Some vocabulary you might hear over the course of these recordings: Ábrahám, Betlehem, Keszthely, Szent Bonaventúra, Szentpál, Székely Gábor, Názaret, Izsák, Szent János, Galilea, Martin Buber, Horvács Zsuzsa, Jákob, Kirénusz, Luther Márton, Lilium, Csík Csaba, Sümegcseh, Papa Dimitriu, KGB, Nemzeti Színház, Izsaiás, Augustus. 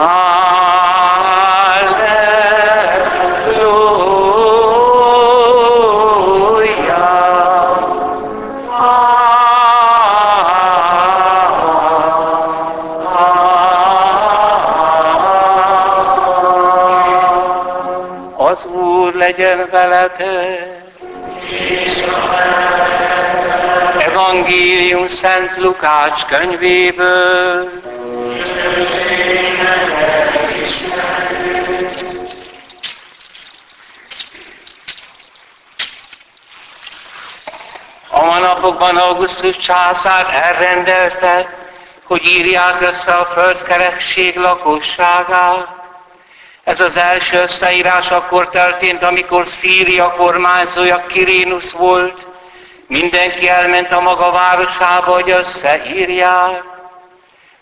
Az Úr legyen veletek! Evangélium Szent Lukács könyvéből. A manapokban Augustus császár elrendelte, hogy írják össze a földkerekség lakosságát. Ez az első összeírás akkor történt, amikor Szíria kormányzója Kirénusz volt. Mindenki elment a maga városába, hogy összeírják.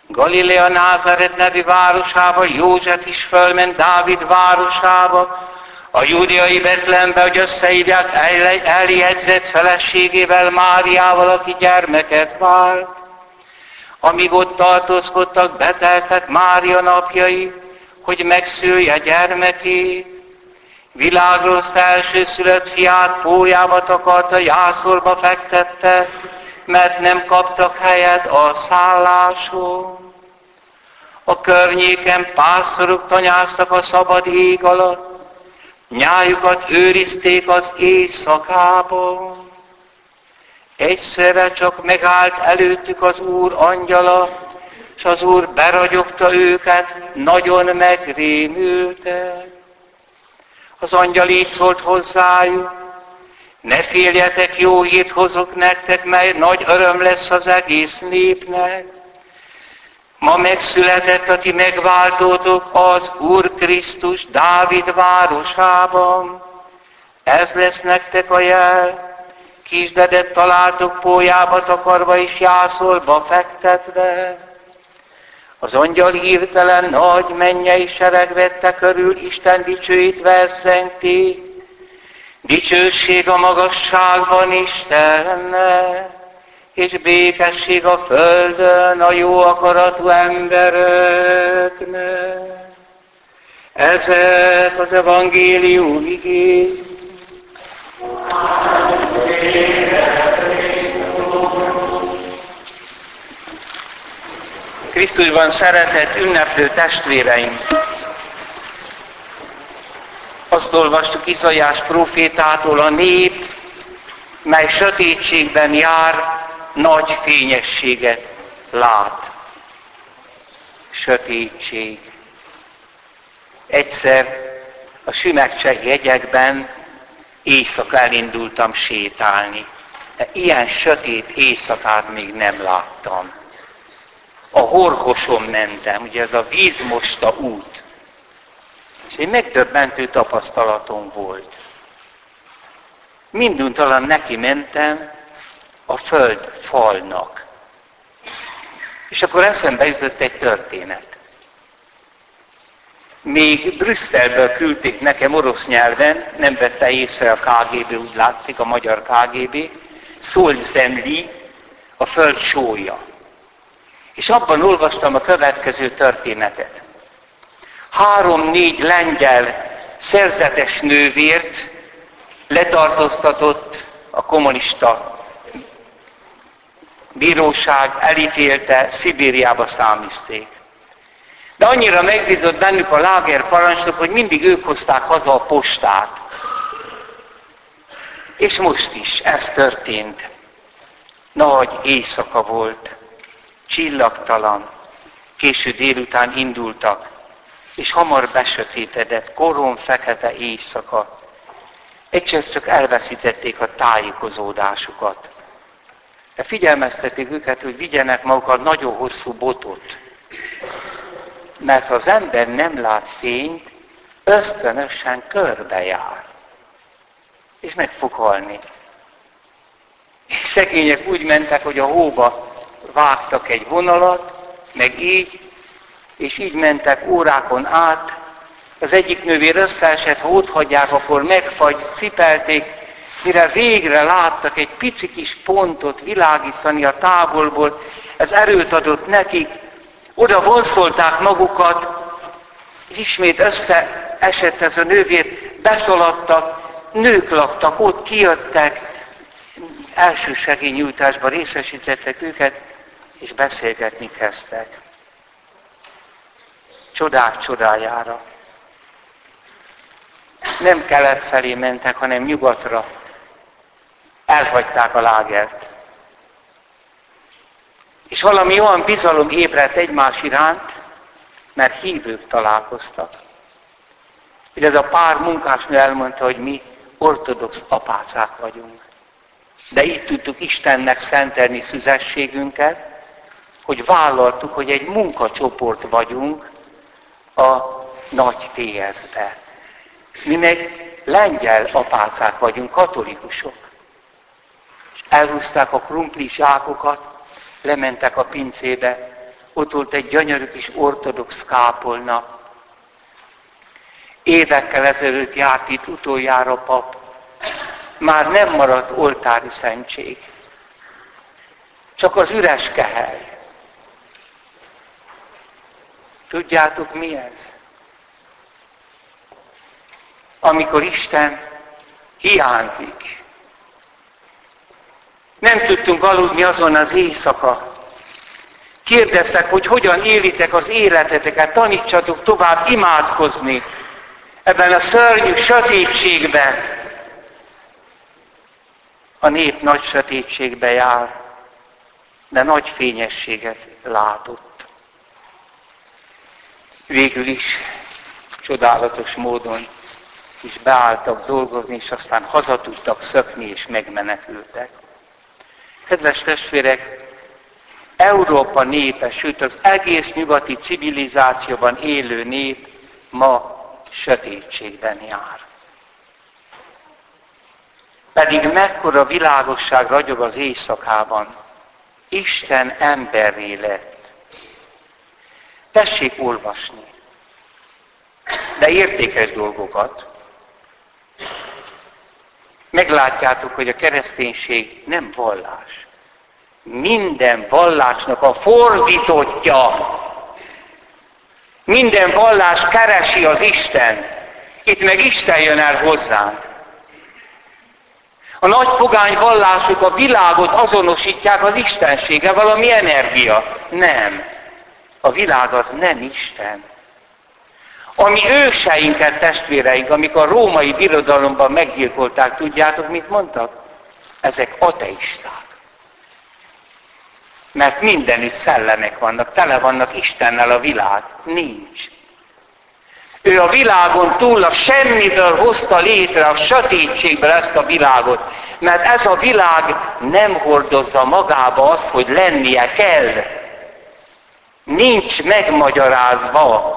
Galilea Názaret nevű városába József is fölment Dávid városába, a júdeai Betlehembe, hogy összeírják eljegyzett feleségével, Máriával, aki gyermeket vált. Amíg ott tartózkodtak, beteltek Mária napjai, hogy megszülje gyermekét. Világrossz elsőszülött fiát pórjába takarta, jászolba fektette, mert nem kaptak helyet a szálláson. A környéken pásztorok tanyáztak a szabad ég alatt, nyájukat őrizték az éjszakában. Egyszerre csak megállt előttük az Úr angyala, és az Úr beragyogta őket, nagyon megrémültek. Az angyal így szólt hozzájuk: ne féljetek, jó hírt hozok nektek, mely nagy öröm lesz az egész népnek. Ma megszületett a ti megváltótok, az Úr Krisztus Dávid városában. Ez lesz nektek a jel: kisdedet találtok póljába takarva és jászolba fektetve. Az angyal hirtelen nagy mennyei sereg vette körül, Isten dicsőítve elszengték: dicsőség a magasságban Istennek, és békesség a földön a jó akaratú embereknek. Ezek az evangélium igék. Krisztusban szeretett ünneplő testvéreim! Azt olvastuk Izsaiás prófétától: a nép, mely sötétségben jár, nagy fényességet lát. Sötétség. Egyszer a sümegcseh jegyekben éjszaka elindultam sétálni. De ilyen sötét éjszakát még nem láttam. A horhoson mentem, ugye ez a vízmosta út. És egy megdöbbentő tapasztalatom volt. Minduntalan neki mentem a föld falnak. És akkor eszembe jutott egy történet. Még Brüsszelből küldték nekem orosz nyelven, nem vette észre a KGB, úgy látszik, a magyar KGB, Szolzemli, a föld sója. És abban olvastam a következő történetet. 3-4 lengyel szerzetes nővért letartóztatott a kommunista bíróság, elítélte, Szibériába száműzték. De annyira megbízott bennük a lágerparancsnok, hogy mindig ők hozták haza a postát. És most is ez történt. Nagy éjszaka volt. Csillagtalan. Késő délután indultak, és hamar besötétedett, korom fekete éjszaka. Egyszer csak elveszítették a tájékozódásukat. De figyelmeztették őket, hogy vigyenek magukkal nagyon hosszú botot. Mert ha az ember nem lát fényt, ösztönösen körbejár. És meg fog halni. És szegények úgy mentek, hogy a hóba vágtak egy vonalat, meg így, és így mentek órákon át. Az egyik nővér összeesett, ha ott hagyják, akkor megfagy, cipelték, mire végre láttak egy pici kis pontot világítani a távolból. Ez erőt adott nekik, oda vonszolták magukat, És ismét összeesett ez a nővér, beszaladtak, nők laktak ott, kijöttek, első segélynyújtásban részesítettek őket, és beszélgetni kezdtek. Csodák csodájára. Nem kelet felé mentek, hanem nyugatra. Elhagyták a lágert. És valami olyan bizalom ébredt egymás iránt, mert hívők találkoztak. Így ez a pár munkásnő elmondta, hogy mi ortodox apácák vagyunk. De így tudtuk Istennek szentelni szüzességünket, hogy vállaltuk, hogy egy munkacsoport vagyunk a nagy TS-be. Mi meg lengyel apácák vagyunk, katolikusok. És elhúzták a krumpli zsákokat, lementek a pincébe, ott volt egy gyönyörű kis ortodox kápolna. Évekkel ezelőtt járt itt utoljára pap. Már nem maradt oltári szentség. Csak az üres kehely. Tudjátok mi ez? Amikor Isten hiányzik. Nem tudtunk aludni azon az éjszaka. Kérdeztek, hogy hogyan élitek az életeteket, tanítsatok tovább imádkozni ebben a szörnyű sötétségben. A nép nagy sötétségbe jár, de nagy fényességet látott. Végül is csodálatos módon is beálltak dolgozni, és aztán haza tudtak szökni, és megmenekültek. Kedves testvérek, Európa népe, sőt az egész nyugati civilizációban élő nép ma sötétségben jár. Pedig mekkora világosság ragyog az éjszakában. Isten emberré lett. Tessék olvasni, de értékes dolgokat. Meglátjátok, hogy a kereszténység nem vallás. Minden vallásnak a fordítottja. Minden vallás keresi az Isten. Itt meg Isten jön el hozzánk. A nagy pogány vallások a világot azonosítják az istenséggel, valami energia. Nem. A világ az nem Isten. Ami őseinket, testvéreink, amikor a római birodalomban meggyilkolták, tudjátok, mit mondtak? Ezek ateisták. Mert mindenütt szellemek vannak, tele vannak Istennel a világ. Nincs. Ő a világon túl a semmiből hozta létre, a sötétségből ezt a világot. Mert ez a világ nem hordozza magába azt, hogy lennie kell. Nincs megmagyarázva.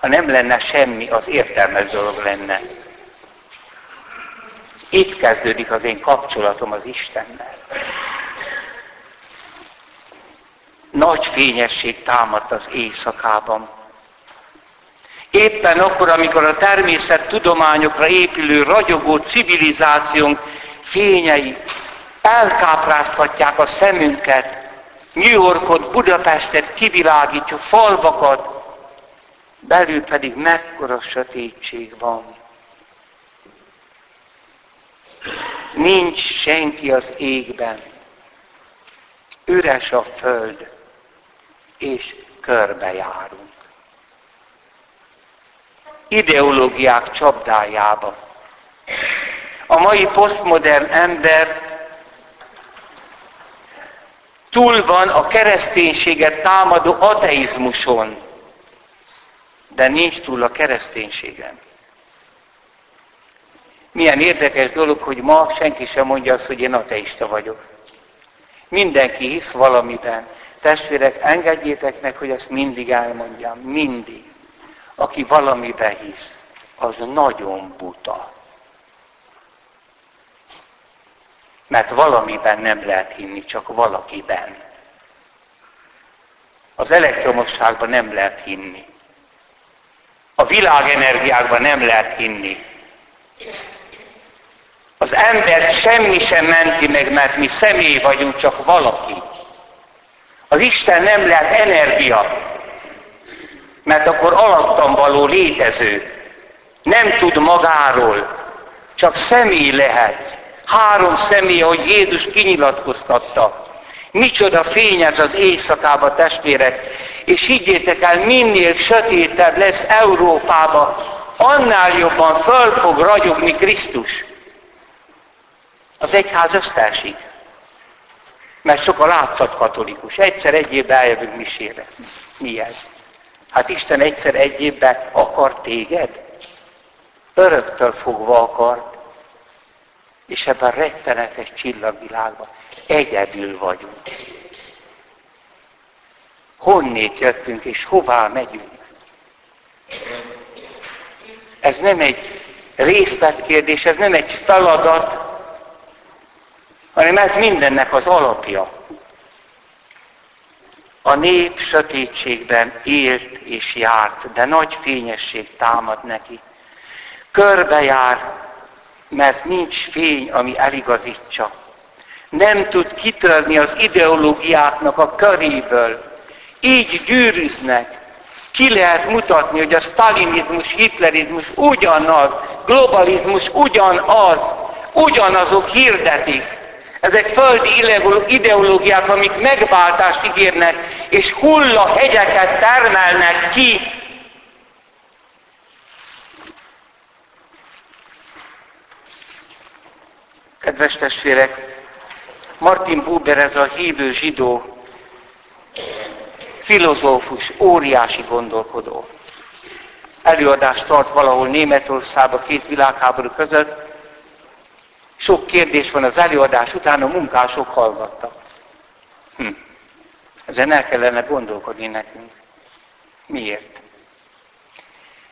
Ha nem lenne semmi, az értelmes dolog lenne. Itt kezdődik az én kapcsolatom az Istennel. Nagy fényesség támadt az éjszakában. Éppen akkor, amikor a természettudományokra épülő, ragyogó civilizációnk fényei elkápráztatják a szemünket, New Yorkot, Budapestet kivilágítja, falvakat, belül pedig mekkora sötétség van. Nincs senki az égben. Üres a föld, és körbejárunk. Ideológiák csapdájába. A mai posztmodern ember túl van a kereszténységet támadó ateizmuson, de nincs túl a kereszténységen. Milyen érdekes dolog, hogy ma senki sem mondja azt, hogy én ateista vagyok. Mindenki hisz valamiben. Testvérek, engedjétek meg, hogy ezt mindig elmondjam. Mindig. Aki valamiben hisz, az nagyon buta. Mert valamiben nem lehet hinni, csak valakiben. Az elektromosságban nem lehet hinni. A világenergiákban nem lehet hinni. Az embert semmi sem menti meg, mert mi személy vagyunk, csak valaki. Az Isten nem lehet energia. mert akkor alattam való létező. Nem tud magáról, csak személy lehet. Három személy, ahogy Jézus kinyilatkoztatta. Micsoda fény ez az éjszakába, testvérek. És higgyétek el, minél sötétebb lesz Európába, annál jobban föl fog ragyogni Krisztus. Az egyház összeesik. Mert sok a látszatkatolikus. Egyszer egy évben eljövünk misére. Mi ez? Hát Isten egyszer egy évben akart téged. Öröktől fogva akart. És ebben a rettenetes csillagvilágban egyedül vagyunk. Honnét jöttünk és hová megyünk? Ez nem egy részletkérdés, ez nem egy feladat, hanem ez mindennek az alapja. A nép sötétségben élt és járt, de nagy fényesség támad neki. Körbejár, mert nincs fény, ami eligazítsa. Nem tud kitörni az ideológiáknak a köréből. Így gyűrűznek. Ki lehet mutatni, hogy a sztalinizmus, hitlerizmus ugyanaz, globalizmus ugyanaz, ugyanazok hirdetik. Ezek földi ideológiák, amik megváltást ígérnek, és hullahegyeket termelnek ki. Kedves testvérek, Martin Buber, ez a hívő zsidó filozófus, óriási gondolkodó. Előadást tart valahol Németországban, két világháború között. Sok kérdés van az előadás után, a munkások hallgattak. Ezen el kellene gondolkodni nekünk. Miért?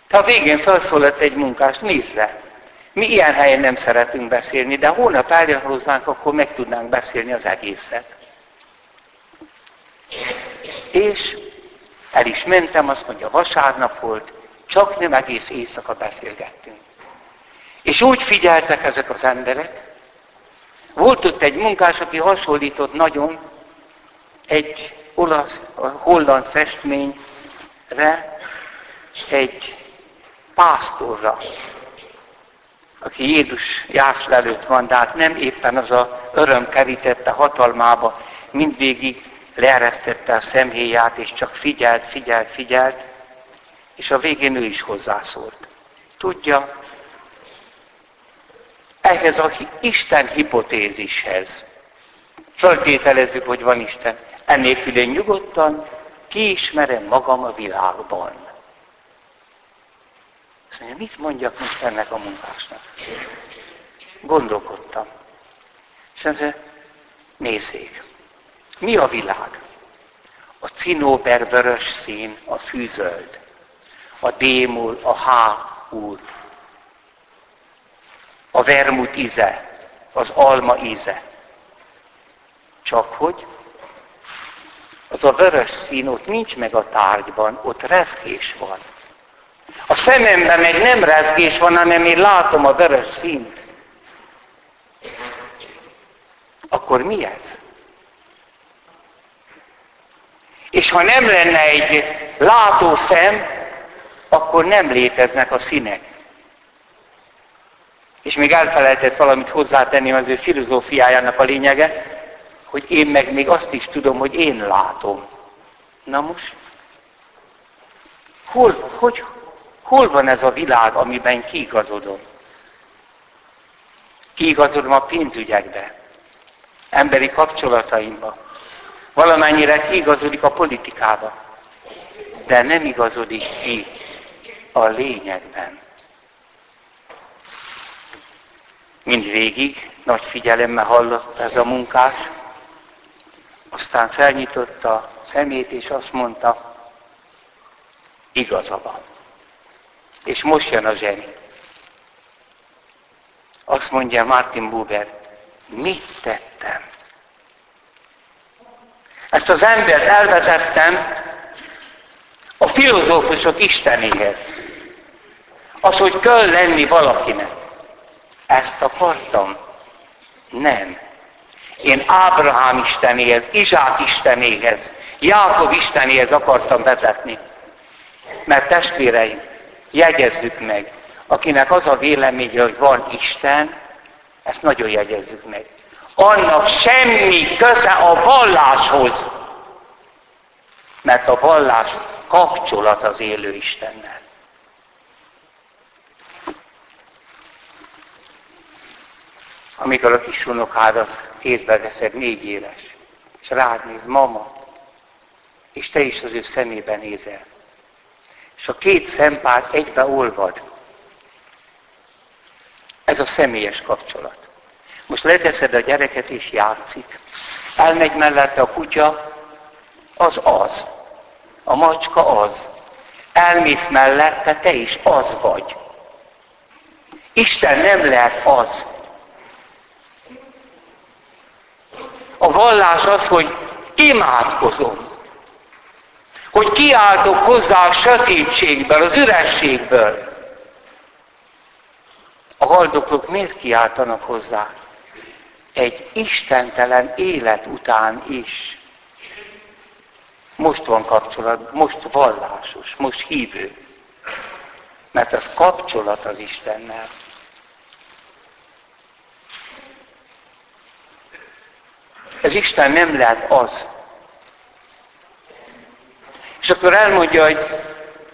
Tehát a végén felszólalt egy munkás, nézd le. Mi ilyen helyen nem szeretünk beszélni, de holnap eljön hozzánk, akkor meg tudnánk beszélni az egészet. És el is mentem, azt mondja, vasárnap volt, csak nem egész éjszaka beszélgettünk. És úgy figyeltek ezek az emberek. Volt ott egy munkás, aki hasonlított nagyon egy olasz, holland festményre, egy pásztorra, aki Jézus jászl előtt van, de hát nem éppen az a öröm kerítette hatalmába, mindvégig leeresztette a szemhéját, és csak figyelt, és a végén ő is hozzászólt. Tudja, ehhez az Isten hipotézishez. Föltételezzük, hogy van Isten. Ennélkül én nyugodtan kiismerem magam a világban. Azt mondja, mit mondjak most ennek a munkásnak? Gondolkodtam. És azt mondja, nézzék, mi a világ? A cinóber vörös szín, a fűzöld, a démol, a háúr, a vermut íze, az alma íze. Csak hogy az a vörös szín ott nincs meg a tárgyban, ott rezgés van. A szememben meg nem rezgés van, hanem én látom a vörös színt. Akkor mi ez? És ha nem lenne egy látószem, akkor nem léteznek a színek. És még elfelejtett valamit hozzátenni, az ő filozófiájának a lényege, hogy én meg még azt is tudom, hogy én látom. Na most, hol van ez a világ, amiben kiigazodom? Kiigazodom a pénzügyekbe, emberi kapcsolataimba, valamennyire kiigazodik a politikába, de nem igazodik ki a lényegben. Mindvégig nagy figyelemmel hallott ez a munkás, aztán felnyitotta a szemét és azt mondta, igaza van. És most jön a zseni. Azt mondja Martin Buber, mit tettem? Ezt az embert elvezettem a filozófusok istenéhez. Az, hogy kell lenni valakinek. Ezt akartam? Nem. Én Ábrahám istenéhez, Izsák istenéhez, Jákob istenéhez akartam vezetni. Mert testvéreim, jegyezzük meg, akinek az a véleménye, hogy van Isten, ezt nagyon jegyezzük meg. Annak semmi köze a valláshoz. Mert a vallás kapcsolat az élő Istennel. Amikor a kisunokádat kézbe veszed 4 éves, és rád néz, mama, és te is az ő szemébe nézel. És a 2 szempár egybe olvad. Ez a személyes kapcsolat. Most leteszed a gyereket és játszik. Elmegy mellette a kutya, az. A macska az. Elmész mellette, te is az vagy. Isten nem lehet az. A vallás az, hogy imádkozom. Hogy kiáltok hozzá a sötétségből, az ürességből. A haldoklók miért kiáltanak hozzá? Egy istentelen élet után is. Most van kapcsolat, most vallásos, most hívő. Mert az kapcsolat az Istennel. Ez Isten nem lehet az. És akkor elmondja, hogy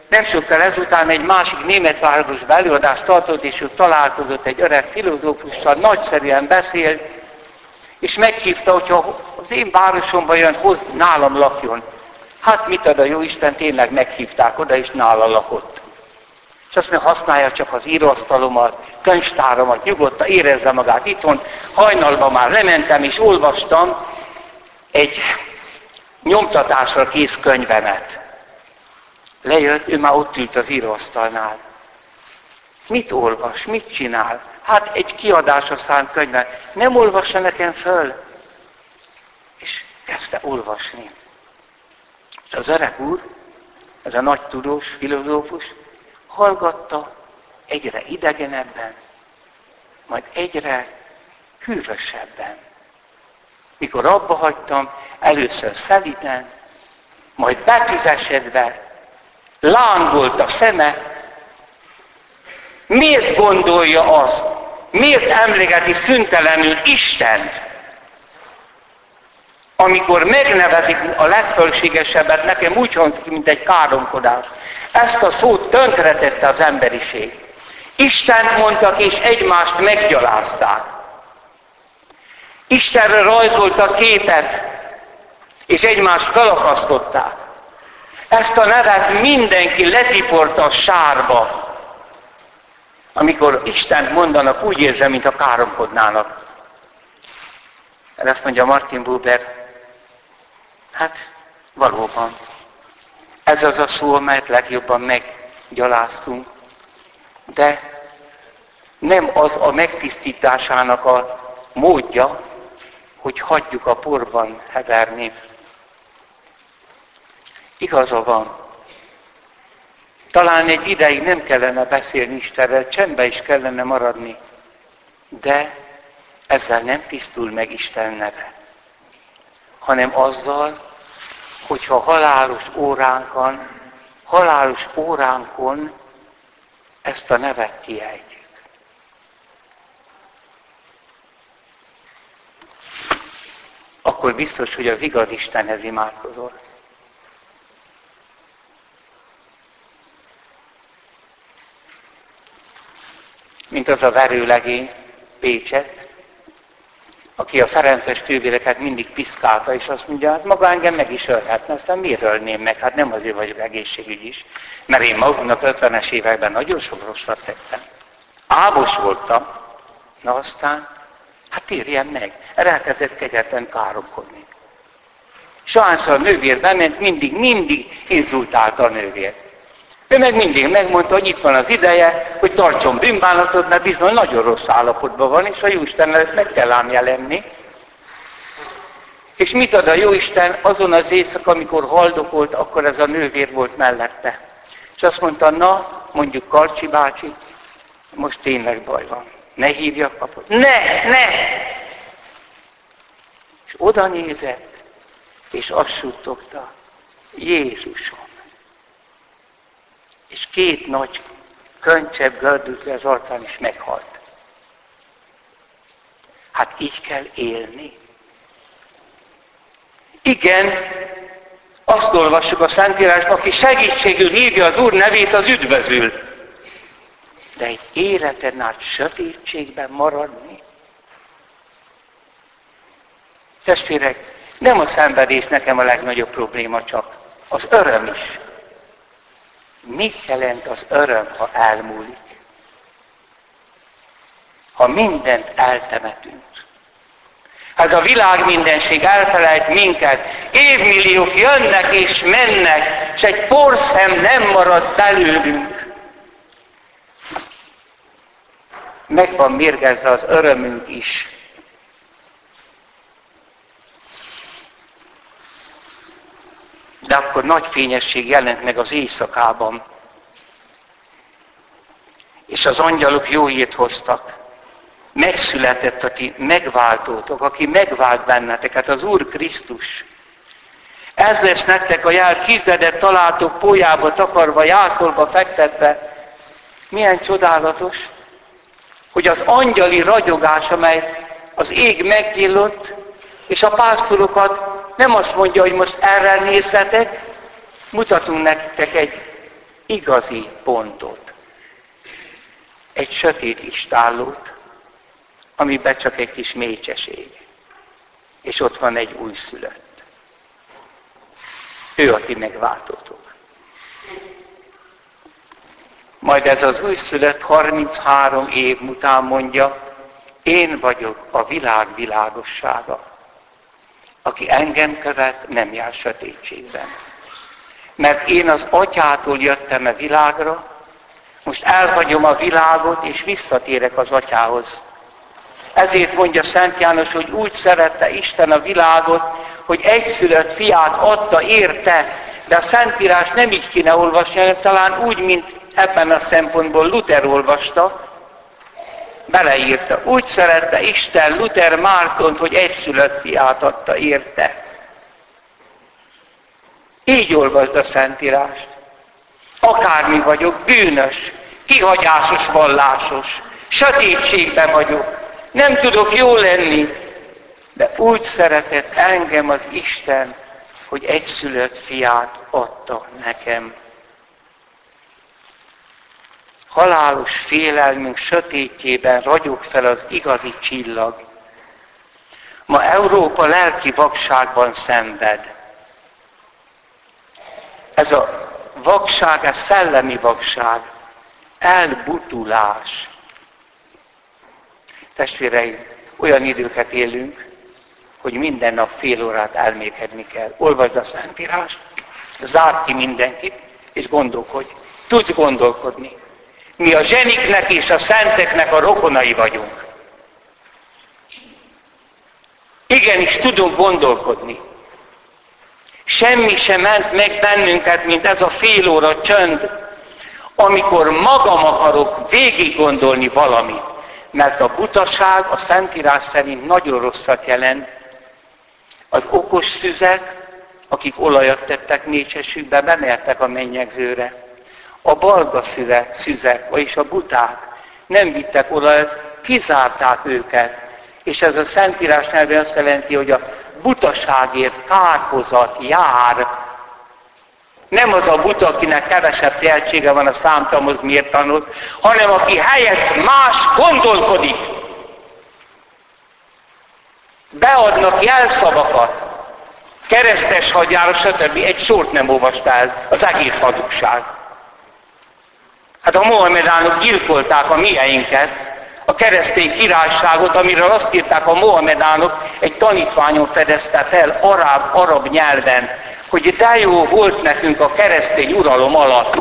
nem sokkal ezután egy másik német városba előadást tartott, és ő találkozott egy öreg filozófussal, nagyszerűen beszélt, és meghívta, hogyha az én városomba jön, hozz, nálam lakjon. Hát mit ad a jó Isten, tényleg meghívták oda, és nála lakott. És azt mondja, használja csak az íróasztalomat, könyvtáramat, nyugodtan érezze magát itthon. Hajnalban már lementem, és olvastam egy nyomtatásra kész könyvemet. Lejött, ő már ott ült az íróasztalnál. Mit olvas? Mit csinál? Hát egy kiadásra szánt könyvet. Nem olvassa nekem föl? És kezdte olvasni. És az öreg úr, ez a nagy tudós, filozófus, hallgatta egyre idegenebben, majd egyre hűvösebben. Mikor abba hagytam, először szeliden, majd betüzesedve, lángolt a szeme. Miért gondolja azt? Miért emlegeti szüntelenül Istent? Amikor megnevezik a legfölségesebbet, nekem úgy hangzik, mint egy káromkodás. Ezt a szót tönkretette az emberiség. Istent mondtak és egymást meggyalázták. Istenre rajzoltak képet, és egymást felakasztották. Ezt a nevet mindenki letiporta a sárba. Amikor Istent mondanak, úgy érzem, mint a káromkodnának. De azt mondja Martin Buber, hát valóban. Ez az a szó, amelyet legjobban meggyaláztunk. De nem az a megtisztításának a módja, hogy hagyjuk a porban heverni. Igaza van. Talán egy ideig nem kellene beszélni Istenről, csendben is kellene maradni. De ezzel nem tisztul meg Isten neve, hanem azzal, hogyha halálos óránkon ezt a nevet kiejtjük. Akkor biztos, hogy az igaz Istenhez imádkozol. Mint az a verőlegény Pécsett, aki a ferences fővéreket mindig piszkálta, és azt mondja, hát maga engem meg is ölhetne, aztán miért ölném meg? Hát nem azért vagyok egészségügy is, mert én magunknak 50-es években nagyon sok rosszat tettem. Ávos voltam, na aztán, hát térjen meg, elkezdett kegyetlen káromkodni. Sohányszor a nővér bement, mindig inzultálta a nővért. Ő meg mindig megmondta, hogy itt van az ideje, hogy tartson bűnbánatot, mert bizony nagyon rossz állapotban van, és a Jóistennel ezt meg kell ám jelenni. És mit ad a Jóisten azon az éjszaka, amikor haldokolt, akkor ez a nővér volt mellette. És azt mondta, na, mondjuk Karcsi bácsi, most tényleg baj van. Ne hívjak papot. Ne! És oda nézett, és azt suttogta, Jézusom. két nagy könycsepp gördült az arcán, és meghalt. Hát így kell élni. Igen, azt olvassuk a Szentírásban, aki segítségül hívja az Úr nevét, az üdvözül. De egy életen át sötétségben maradni? Testvérek, nem a szenvedés nekem a legnagyobb probléma csak, az öröm is. Mit jelent az öröm, ha elmúlik? Ha mindent eltemetünk. Ez a világ mindenség elfelejt minket. Évmilliók jönnek és mennek, és egy porszem nem marad belőlünk. Meg van mérgezve az örömünk is. De akkor nagy fényesség jelent meg az éjszakában. És az angyalok jó hírt hoztak. Megszületett a ti megváltótok, aki megvált benneteket, az Úr Krisztus. Ez lesz nektek a jel, kizdedet találtok, pólyába takarva, jászolva, fektetve. Milyen csodálatos, hogy az angyali ragyogás, amely az ég meggyillott, és a pásztorokat nem azt mondja, hogy most erre nézzetek, mutatunk nektek egy igazi pontot, egy sötét istállót, amiben csak egy kis mécseség. És ott van egy újszülött. Ő a ti megváltótok. Majd ez az újszülött 33 év után mondja, én vagyok a világ világossága. Aki engem követ, nem jár sötétségben. Mert én az atyától jöttem a világra, most elhagyom a világot, és visszatérek az atyához. Ezért mondja Szent János, hogy úgy szerette Isten a világot, hogy egyszülött fiát adta érte, de a Szentírás nem így kéne olvasni, hanem talán úgy, mint ebben a szempontból Luther olvasta, beleírta. Úgy szerette Isten Luther Mártont, hogy egyszülött fiát adta érte. Így olvasd a Szentírást. Akármi vagyok, bűnös, kihagyásos, vallásos, sötétségben vagyok. Nem tudok jó lenni, de úgy szeretett engem az Isten, hogy egyszülött fiát adta nekem. Halálos félelmünk sötétjében ragyog fel az igazi csillag. Ma Európa lelki vakságban szenved. Ez a vakság, ez szellemi vakság, elbutulás. Testvéreim, olyan időket élünk, hogy minden nap fél órát elmélkedni kell. Olvasd a Szentírást, zárd ki mindenkit, és gondolkodj. Tudsz gondolkodni. Mi a zseniknek és a szenteknek a rokonai vagyunk. Igenis tudunk gondolkodni. Semmi sem ment meg bennünket, mint ez a fél óra csönd, amikor magam akarok végig gondolni valamit. Mert a butaság a Szentírás szerint nagyon rosszat jelent. Az okos szüzek, akik olajat tettek mécsesükbe, bemertek a mennyegzőre. A balga szüzek, vagyis a buták nem vittek olajat, kizárták őket. És ez a Szentírás nyelven azt jelenti, hogy a butaságért kárhozat jár. Nem az a buta, akinek kevesebb tehetsége van a számtamhoz, miért tanult, hanem aki helyett más gondolkodik. Beadnak jelszavakat. Keresztes hagyjára, stb. Egy sort nem olvastál, az egész hazugság. Hát a mohamedánok gyilkolták a mieinket, a keresztény királyságot, amiről azt írták a mohamedánok, egy tanítványon fedezte fel arab nyelven, hogy de jó volt nekünk a keresztény uralom alatt.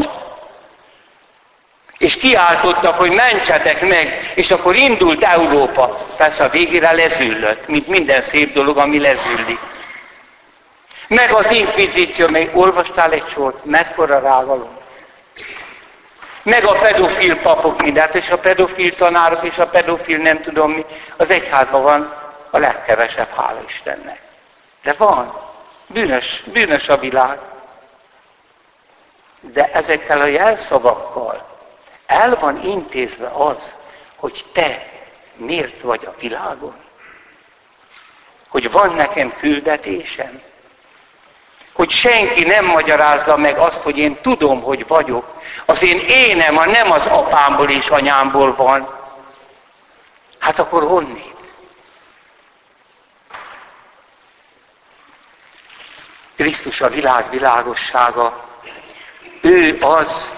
És kiáltottak, hogy mentsetek meg, és akkor indult Európa. Persze a végére lezüllött, mint minden szép dolog, ami lezüllik. Meg az inkvizíció, meg olvastál egy sort, mekkora rágalom. Meg a pedofil papok mindent, és a pedofil tanárok, és a pedofil nem tudom mi. Az egyházban van a legkevesebb, hála Istennek. De van. Bűnös a világ. de ezekkel a jelszavakkal el van intézve az, hogy te miért vagy a világon. Hogy van nekem küldetésem. Hogy senki nem magyarázza meg azt, hogy én tudom, hogy vagyok. Az én énem, a nem az apámból és anyámból van. Hát akkor honnét? Krisztus a világ világossága. Ő az,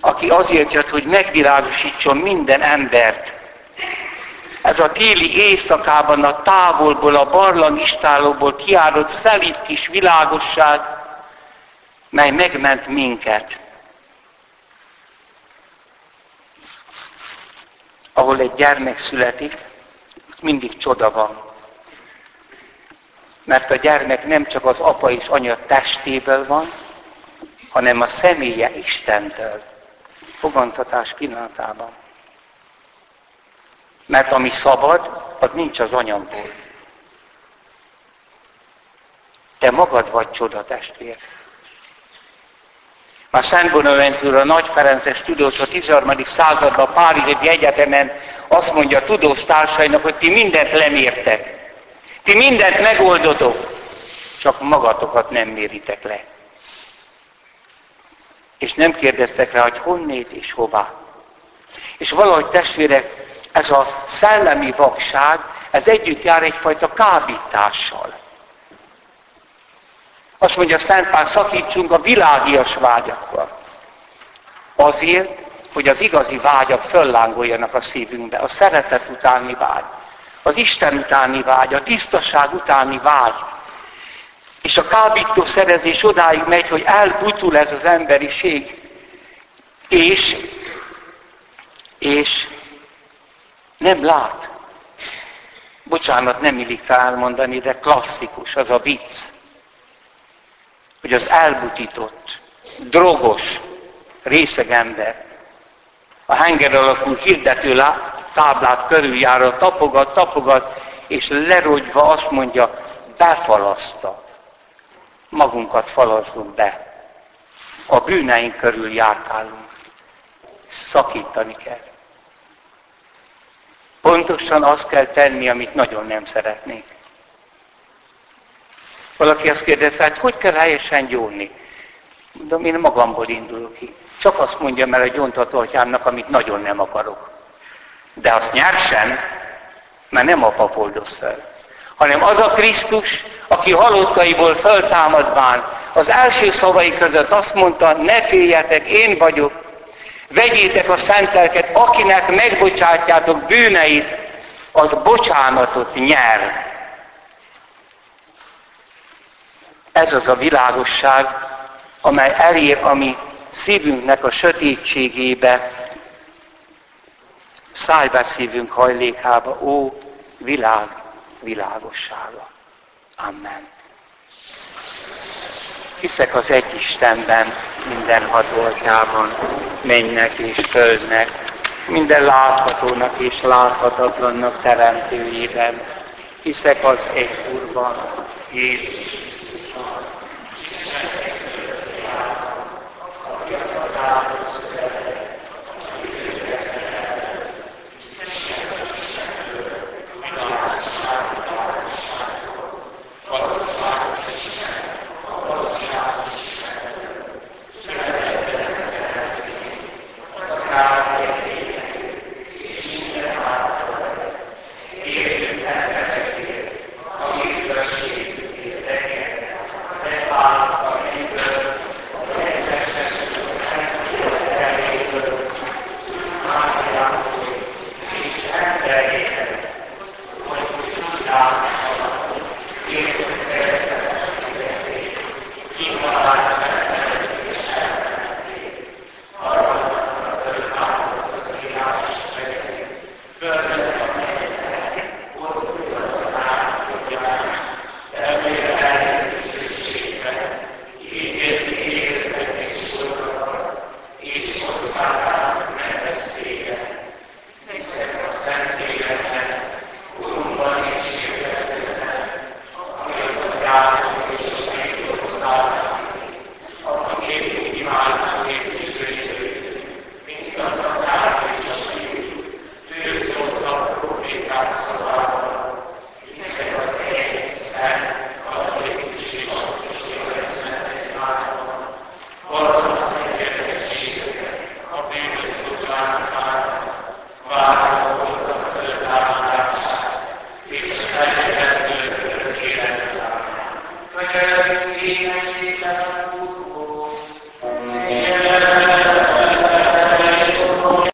aki azért jött, hogy megvilágosítson minden embert. Ez a téli éjszakában a távolból, a barlangistálóból kiárott szelíd kis világosság, mely megment minket. Ahol egy gyermek születik, mindig csoda van. Mert a gyermek nem csak az apa és anya testéből van, hanem a személye Istentől. Fogantatás pillanatában. Mert ami szabad, az nincs az anyamból. Te magad vagy csoda, testvér. Már Szent Bonaventúra, nagy Ferences tudós a 13. században Párizsi Egyetemen azt mondja tudós társainak, hogy ti mindent lemértek. Ti mindent megoldotok, csak magatokat nem méritek le. És nem kérdeztek rá, hogy honnét és hová. És valahogy testvérek, ez a szellemi vakság, ez együtt jár egyfajta kábítással. Azt mondja Szentpál, szakítsunk a világias vágyakkal. Azért, hogy az igazi vágyak föllángoljanak a szívünkbe. A szeretet utáni vágy, az Isten utáni vágy, a tisztaság utáni vágy. És a kábító szerezés odáig megy, hogy elpusztul ez az emberiség. És nem lát. Bocsánat, nem illik elmondani, de klasszikus az a vicc, hogy az elbutított, drogos, részeg ember a henger alakú hirdető táblát körüljárva tapogat, és lerogyva azt mondja, befalasztak. Magunkat falazzunk be. A bűneink körül járkálunk. Szakítani kell. Pontosan azt kell tenni, amit nagyon nem szeretnék. Valaki azt kérdezte, hát hogy kell helyesen gyónni? Mondom, én magamból indulok ki. Csak azt mondjam el a gyóntatóatyámnak, amit nagyon nem akarok. De azt nyersen, mert nem a pap oldoz fel. Hanem az a Krisztus, aki halottaiból föltámadván az első szavai között azt mondta, ne féljetek, én vagyok, vegyétek a szent lelket, akinek megbocsátjátok bűneit, az bocsánatot nyer. Ez az a világosság, amely elér a mi szívünknek a sötétségébe, szájbeszívünk hajlékába, ó világ világossága. Amen. Hiszek az egy Istenben, minden hatóatyában, mennynek és földnek, minden láthatónak és láthatatlannak teremtőjében. Hiszek az egy Úrban, Jézus